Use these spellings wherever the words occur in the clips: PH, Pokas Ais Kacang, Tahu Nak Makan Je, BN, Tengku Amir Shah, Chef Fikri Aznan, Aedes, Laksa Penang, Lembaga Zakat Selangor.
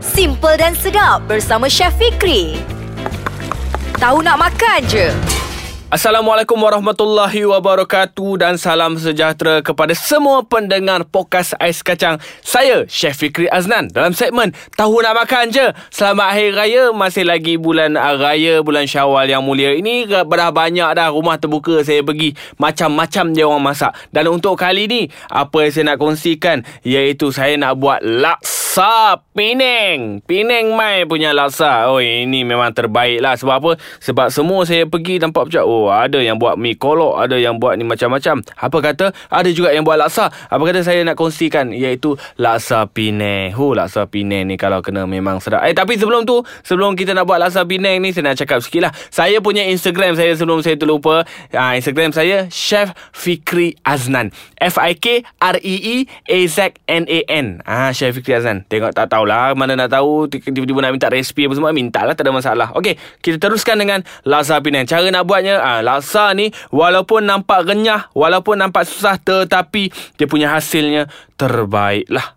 Simple dan sedap bersama Chef Fikri. Tahu nak makan je. Assalamualaikum warahmatullahi wabarakatuh dan salam sejahtera kepada semua pendengar Pokas Ais Kacang. Saya Chef Fikri Aznan dalam segmen Tahu Nak Makan Je. Selamat Hari Raya, masih lagi bulan Raya, bulan Syawal yang mulia. Ini dah banyak dah rumah terbuka saya pergi, macam-macam dia orang masak. Dan untuk kali ni, apa yang saya nak kongsikan iaitu saya nak buat laksa Penang. Penang mai punya laksa. Oh, ini memang terbaik lah. Sebab apa? Sebab semua saya pergi nampak macam, oh, ada yang buat mi kolok, ada yang buat ni macam-macam. Apa kata ada juga yang buat laksa. Apa kata saya nak kongsikan iaitu laksa Penang. Oh, laksa Penang ni kalau kena memang sedap. Tapi sebelum kita nak buat laksa Penang ni, saya nak cakap sikit lah. Saya punya Instagram saya sebelum saya terlupa. Instagram saya Chef Fikri Aznan. F-I-K-R-E-E-A-Z-N-A-N. Chef Fikri Aznan. Tengok, tak tahulah, mana nak tahu tiba-tiba nak minta resipi apa semua, mintalah, tak ada masalah. Okey, kita teruskan dengan laksa Penang. Cara nak buatnya, laksa ni walaupun nampak renyah, walaupun nampak susah, tetapi dia punya hasilnya terbaik lah.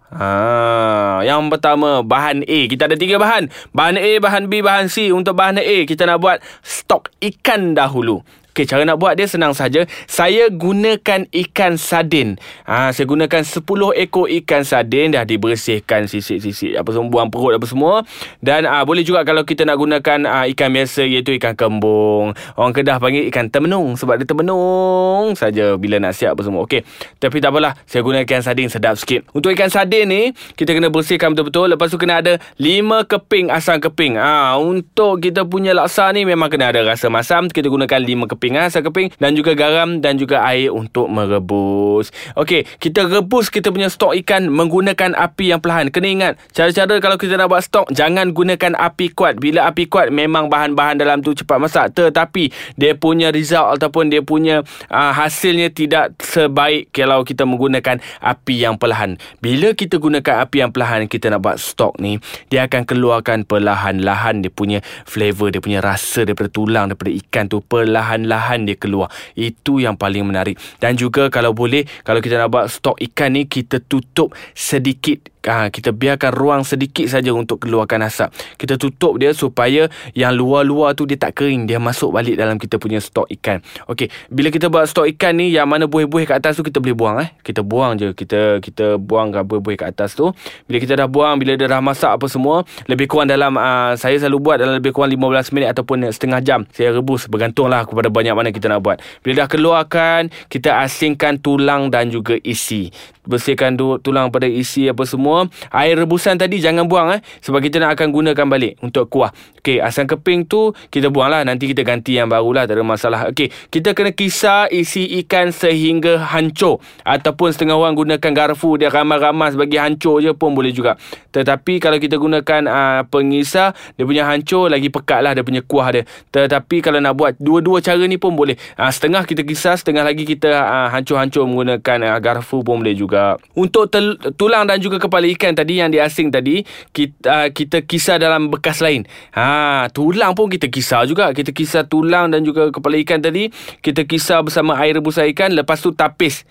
Yang pertama, bahan A. Kita ada tiga bahan. Bahan A, bahan B, bahan C. Untuk bahan A, kita nak buat stok ikan dahulu. Okey, cara nak buat dia senang saja. Saya gunakan ikan sardin. Saya gunakan 10 ekor ikan sardin. Dah dibersihkan sisik-sisik, apa semua, buang perut apa semua. Dan boleh juga kalau kita nak gunakan ikan biasa, iaitu ikan kembung. Orang Kedah panggil ikan termenung, sebab dia termenung saja bila nak siap apa semua. Okey, tapi tak apalah, saya guna ikan sardin, sedap sikit. Untuk ikan sardin ni, kita kena bersihkan betul-betul. Lepas tu kena ada 5 keping asam keping. Untuk kita punya laksa ni memang kena ada rasa masam. Kita gunakan 5 keping asam keping, dan juga garam dan juga air untuk merebus. Okey, kita rebus kita punya stok ikan menggunakan api yang perlahan. Kena ingat, cara-cara kalau kita nak buat stok, jangan gunakan api kuat. Bila api kuat, memang bahan-bahan dalam tu cepat masak, tetapi dia punya result ataupun dia punya hasilnya tidak sebaik kalau kita menggunakan api yang perlahan. Bila kita gunakan api yang perlahan, kita nak buat stok ni, dia akan keluarkan perlahan-lahan dia punya flavor, dia punya rasa daripada tulang, daripada ikan tu, perlahan-lahan dia keluar. Itu yang paling menarik. Dan juga kalau boleh, kalau kita nak buat stok ikan ni, kita tutup sedikit. Kita biarkan ruang sedikit saja untuk keluarkan asap. Kita tutup dia supaya yang luar-luar tu dia tak kering, dia masuk balik dalam kita punya stok ikan. Okey, bila kita buat stok ikan ni, yang mana buih-buih kat atas tu kita boleh buang. Kita buang je. Kita buang buih-buih kat atas tu. Bila kita dah buang, bila dia dah masak apa semua, lebih kurang dalam saya selalu buat dalam lebih kurang 15 minit ataupun setengah jam. Saya rebus, bergantunglah kepada banyak mana kita nak buat. Bila dah keluarkan, kita asingkan tulang dan juga isi. Bersihkan tulang pada isi apa semua. Air rebusan tadi jangan buang, sebab kita nak akan gunakan balik untuk kuah. Okey, asam keping tu kita buang lah, nanti kita ganti yang baru lah, tak ada masalah. Okey, kita kena kisar isi ikan sehingga hancur, ataupun setengah orang gunakan garfu, dia ramas-ramas bagi hancur je pun boleh juga. Tetapi kalau kita gunakan pengisar, dia punya hancur lagi pekat lah dia punya kuah dia. Tetapi kalau nak buat dua-dua cara ni pun boleh. Setengah kita kisar, setengah lagi kita hancur-hancur menggunakan garfu pun boleh juga. Untuk tulang dan juga kepala ikan tadi yang diasing tadi, kita kisar dalam bekas lain. Tulang pun kita kisar juga. Kita kisar tulang dan juga kepala ikan tadi, kita kisar bersama air rebusan ikan. Lepas tu tapis.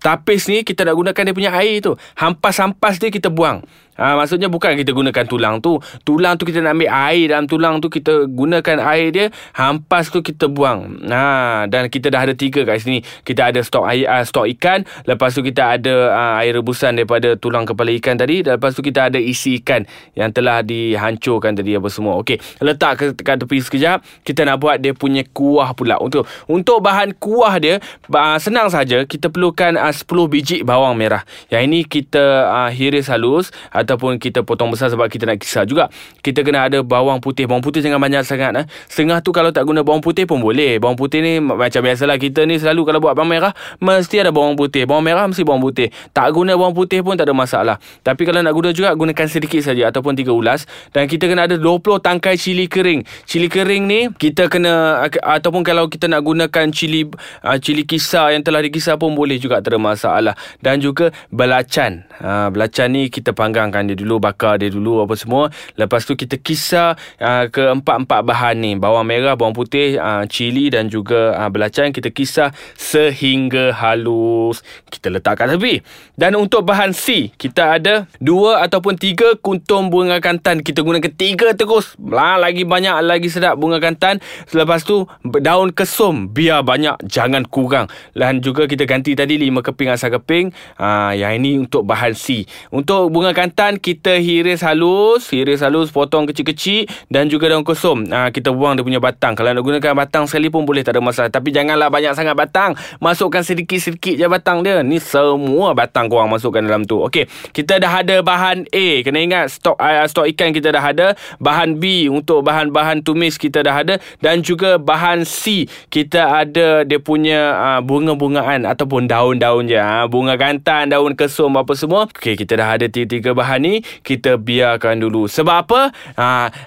Tapis ni kita nak gunakan dia punya air tu. Hampas-hampas dia kita buang. Maksudnya bukan kita gunakan tulang tu. Tulang tu kita nak ambil air dalam tulang tu, kita gunakan air dia. Hampas tu kita buang. Dan kita dah ada 3 kat sini. Kita ada stok air, stok ikan. Lepas tu kita ada air rebusan daripada tulang kepala ikan tadi. Dan lepas tu kita ada isi ikan yang telah dihancurkan tadi apa semua. Okey, letak kat tepi sekejap. Kita nak buat dia punya kuah pula. Untuk bahan kuah dia, senang saja. Kita perlukan 10 biji bawang merah. Yang ini kita hiris halus ataupun kita potong besar sebab kita nak kisar juga. Kita kena ada bawang putih. Bawang putih jangan banyak sangat. Setengah tu, kalau tak guna bawang putih pun boleh. Bawang putih ni macam biasalah, kita ni selalu kalau buat bawang merah mesti ada bawang putih. Bawang merah mesti bawang putih. Tak guna bawang putih pun tak ada masalah. Tapi kalau nak guna juga, gunakan sedikit saja ataupun 3 ulas. Dan kita kena ada 20 tangkai cili kering. Cili kering ni kita kena, ataupun kalau kita nak gunakan cili kisar yang telah dikisar pun boleh juga, tak ada masalah. Dan juga belacan. Belacan ni kita panggangkan makan dia dulu, bakar dia dulu apa semua. Lepas tu kita kisar keempat-empat bahan ni, bawang merah, bawang putih, cili dan juga belacan. Kita kisar sehingga halus, kita letak kat tepi. Dan untuk bahan C, kita ada 2 ataupun 3 kuntum bunga kantan. Kita guna ketiga terus, lagi banyak lagi sedap bunga kantan. Lepas tu daun kesum, biar banyak, jangan kurang. Dan juga kita ganti tadi 5 keping asam keping. Yang ini untuk bahan C. Untuk bunga kantan, kita hiris halus, potong kecil-kecil. Dan juga daun kesum, kita buang dia punya batang. Kalau nak gunakan batang sekali pun boleh, tak ada masalah. Tapi janganlah banyak sangat batang, masukkan sedikit-sedikit je batang dia. Ni semua batang korang masukkan dalam tu. Okey, kita dah ada bahan A. Kena ingat stok ikan kita dah ada. Bahan B untuk bahan-bahan tumis kita dah ada. Dan juga bahan C, kita ada dia punya bunga-bungaan ataupun daun-daun je, bunga kantan, daun kesum apa semua. Okey, kita dah ada 3 bahan ni. Kita biarkan dulu. Sebab apa?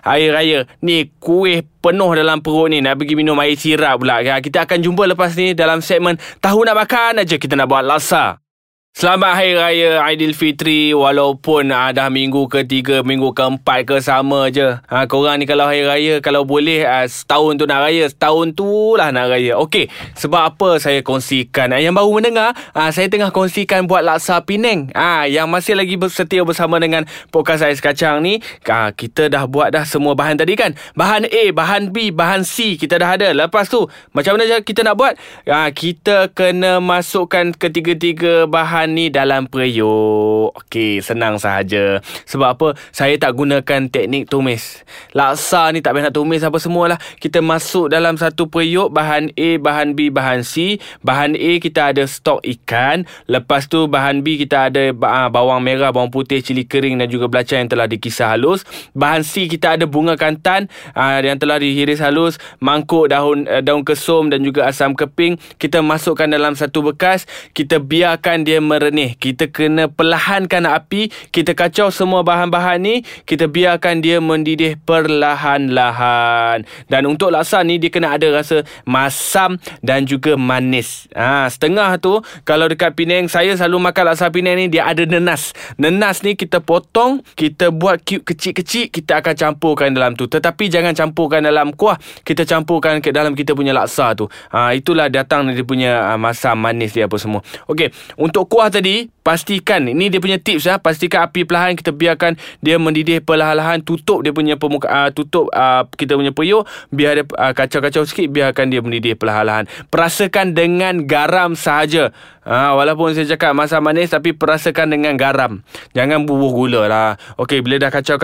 Air raya ni kuih penuh dalam perut ni, nak pergi minum air sirap pula. Kita akan jumpa lepas ni dalam segmen Tahu Nak Makan Aje. Kita nak buat laksa. Selamat Hari Raya Aidilfitri. Walaupun dah minggu ketiga, minggu keempat ke, sama je. Korang ni kalau Hari Raya, kalau boleh setahun tu nak raya, setahun tu lah nak raya. Okey, sebab apa saya kongsikan? Yang baru mendengar, saya tengah kongsikan buat laksa Penang. Yang masih lagi setia bersama dengan Pokas Ais Kacang ni, kita dah buat dah semua bahan tadi kan. Bahan A, bahan B, bahan C kita dah ada. Lepas tu, macam mana kita nak buat? Kita kena masukkan ketiga-tiga bahan ni dalam periuk. Okey, senang sahaja. Sebab apa? Saya tak gunakan teknik tumis. Laksa ni tak payah nak tumis apa semualah. Kita masuk dalam satu periuk, bahan A, bahan B, bahan C. Bahan A kita ada stok ikan. Lepas tu bahan B kita ada bawang merah, bawang putih, cili kering dan juga belacan yang telah dikisar halus. Bahan C kita ada bunga kantan yang telah dihiris halus, mangkuk daun kesum dan juga asam keping. Kita masukkan dalam satu bekas, kita biarkan dia merenih. Kita kena perlahankan api. Kita kacau semua bahan-bahan ni, kita biarkan dia mendidih perlahan-lahan. Dan untuk laksa ni, dia kena ada rasa masam dan juga manis. Setengah tu, kalau dekat Penang, saya selalu makan laksa Penang ni, dia ada nenas. Nenas ni kita potong, kita buat cube kecil-kecil, kita akan campurkan dalam tu. Tetapi jangan campurkan dalam kuah, kita campurkan ke dalam kita punya laksa tu. Itulah datang dia punya masam manis dia apa semua. Okey, untuk kuah tadi, pastikan, ini dia punya tips pastikan api perlahan, kita biarkan dia mendidih perlahan-lahan, tutup dia punya kita punya periuk, biar dia kacau-kacau sikit, biarkan dia mendidih perlahan-lahan. Perasakan dengan garam sahaja. Walaupun saya cakap masam manis, tapi perasakan dengan garam. Jangan bubuh gula lah. Okey, bila dah kacau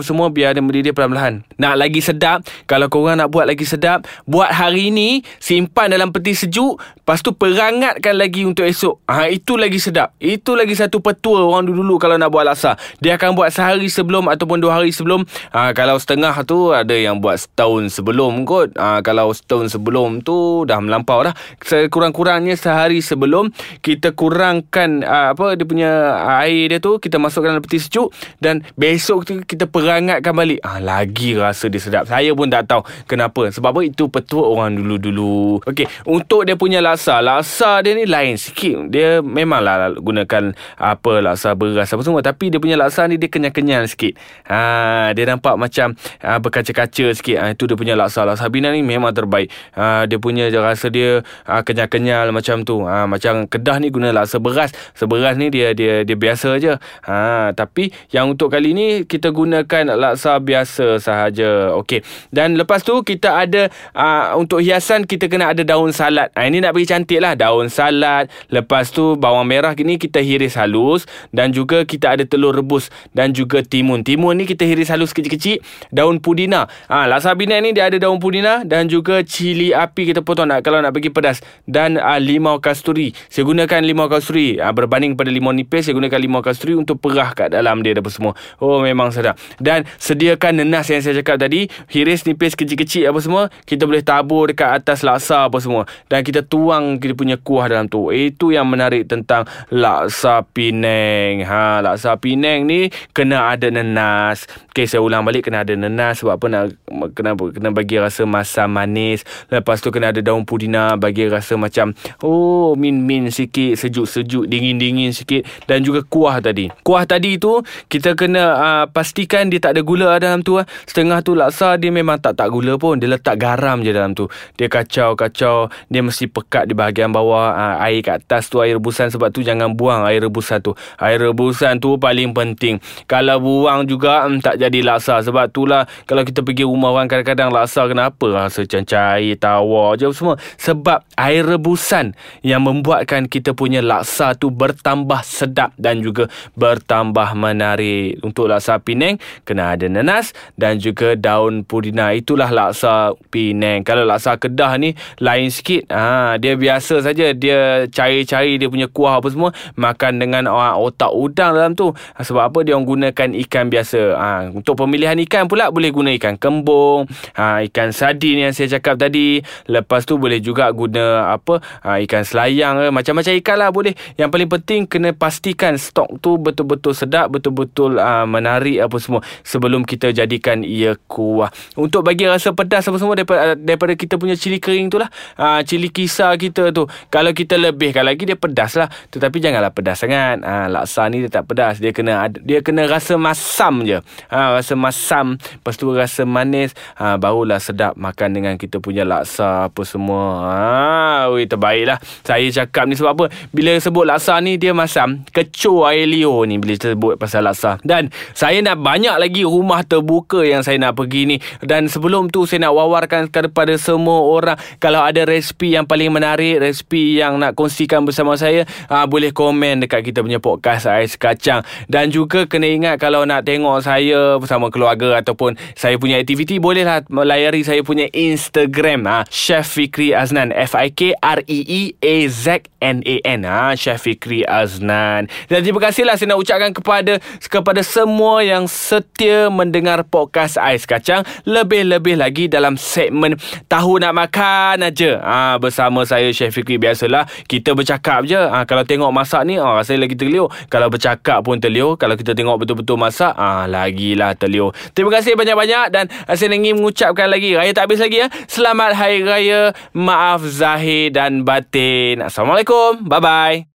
semua, biar dia mendidih perlahan-lahan. Nak lagi sedap, kalau korang nak buat lagi sedap, buat hari ni, simpan dalam peti sejuk, lepas tu perangatkan lagi untuk esok. Itu lagi sedap. Itu lagi satu petua orang dulu kalau nak buat laksa. Dia akan buat sehari sebelum ataupun 2 hari sebelum. Kalau setengah tu, ada yang buat setahun sebelum kot. Kalau setahun sebelum tu dah melampau dah. Kurang-kurangnya sehari sebelum, kita kurangkan dia punya air dia tu, kita masukkan dalam peti sejuk, dan besok tu kita perangatkan balik. Lagi rasa dia sedap. Saya pun tak tahu kenapa. Sebab apa? Itu petua orang dulu-dulu. Okey, untuk dia punya laksa dia ni lain sikit. Dia memanglah gunakan laksa beras apa semua, tapi dia punya laksa ni dia kenyal-kenyal sikit. Dia nampak macam berkaca-kaca sikit. Itu dia punya laksa Penang ni memang terbaik. Dia punya rasa dia kenyal-kenyal macam tu. Macam Kedah ni guna laksa beras. Seberas ni dia biasa je. Tapi yang untuk kali ni kita gunakan laksa biasa sahaja. Okey. Dan lepas tu kita ada untuk hiasan, kita kena ada daun salad. Ini nak bagi cantik lah, daun salad. Lepas tu bawang merah ni kita hiris halus, dan juga kita ada telur rebus dan juga timun ni kita hiris halus kecil-kecil. Daun pudina, laksa Penang ni dia ada daun pudina dan juga cili api kita potong kalau nak bagi pedas, dan limau kasturi. Saya gunakan limau kasturi berbanding pada limau nipis. Saya gunakan limau kasturi untuk perah kat dalam dia apa semua. Memang sedap. Dan sediakan nenas yang saya cakap tadi, hiris nipis kecil-kecil apa semua, kita boleh tabur dekat atas laksa apa semua, dan kita tuang kita punya kuah dalam tu. Itu yang menarik tentang laksa Penang. Ha, laksa Penang ni kena ada nenas. Okay, saya ulang balik, kena ada nenas. Sebab apa nak, kena bagi rasa masam manis. Lepas tu kena ada daun pudina, bagi rasa macam oh, min-min sikit, sejuk-sejuk, dingin-dingin sikit. Dan juga kuah tadi. Kuah tadi tu kita kena pastikan dia tak ada gula dalam tu. Setengah tu laksa dia memang tak gula pun, dia letak garam je dalam tu. Dia kacau, dia mesti pekat di bahagian bawah. Air kat atas tu air rebusan. Sebab tu jangan buang air rebusan tu. Air rebusan tu paling penting. Kalau buang juga tak jadi laksa. Sebab itulah kalau kita pergi rumah orang kadang-kadang laksa kenapa rasa macam cair, tawar je semua. Sebab air rebusan yang membuatkan kita punya laksa tu bertambah sedap dan juga bertambah menarik. Untuk laksa Penang kena ada nanas dan juga daun pudina. Itulah laksa Penang. Kalau laksa Kedah ni lain sikit. Dia biasa saja, dia cair-cair dia punya kuah apa semua, makan dengan otak udang dalam tu. Sebab apa dia orang gunakan ikan biasa. Untuk pemilihan ikan pula boleh guna ikan kembung, ikan sardin yang saya cakap tadi. Lepas tu boleh juga guna ikan selayang, macam-macam ikan lah boleh. Yang paling penting kena pastikan stok tu betul-betul sedap, betul-betul menarik apa semua sebelum kita jadikan ia kuah. Untuk bagi rasa pedas apa semua daripada kita punya cili kering tu lah, cili kisar kita tu. Kalau kita lebihkan lagi dia pedas lah, tetapi janganlah pedas sangat. Laksa ni dia tak pedas, dia kena rasa masam je. Rasa masam, lepas tu rasa manis, barulah sedap makan dengan kita punya laksa apa semua. Terbaik lah saya cakap ni. Sebab apa bila sebut laksa ni dia masam, kecoh air liur ni bila sebut pasal laksa. Dan saya nak banyak lagi rumah terbuka yang saya nak pergi ni. Dan sebelum tu saya nak wawarkan kepada semua orang, kalau ada resipi yang paling menarik, resipi yang nak kongsikan bersama saya, boleh komen dekat kita punya podcast Ais Kacang. Dan juga kena ingat, kalau nak tengok saya bersama keluarga ataupun saya punya aktiviti, bolehlah layari saya punya Instagram, Chef Fikri Aznan, Fikreeaznan, Chef Fikri Aznan. Dan terima kasihlah saya nak ucapkan kepada semua yang setia mendengar podcast Ais Kacang, lebih-lebih lagi dalam segmen Tahu Nak Makan Je. Bersama saya Chef Fikri. Biasalah kita bercakap je. Kalau tengok masak ni rasa lagi terliur. Kalau bercakap pun terliur. Kalau kita tengok betul-betul masak, lagilah terliur. Terima kasih banyak-banyak. Dan saya ingin mengucapkan lagi, raya tak habis lagi ya. Selamat Hari Raya. Maaf zahir dan batin. Assalamualaikum. Bye-bye.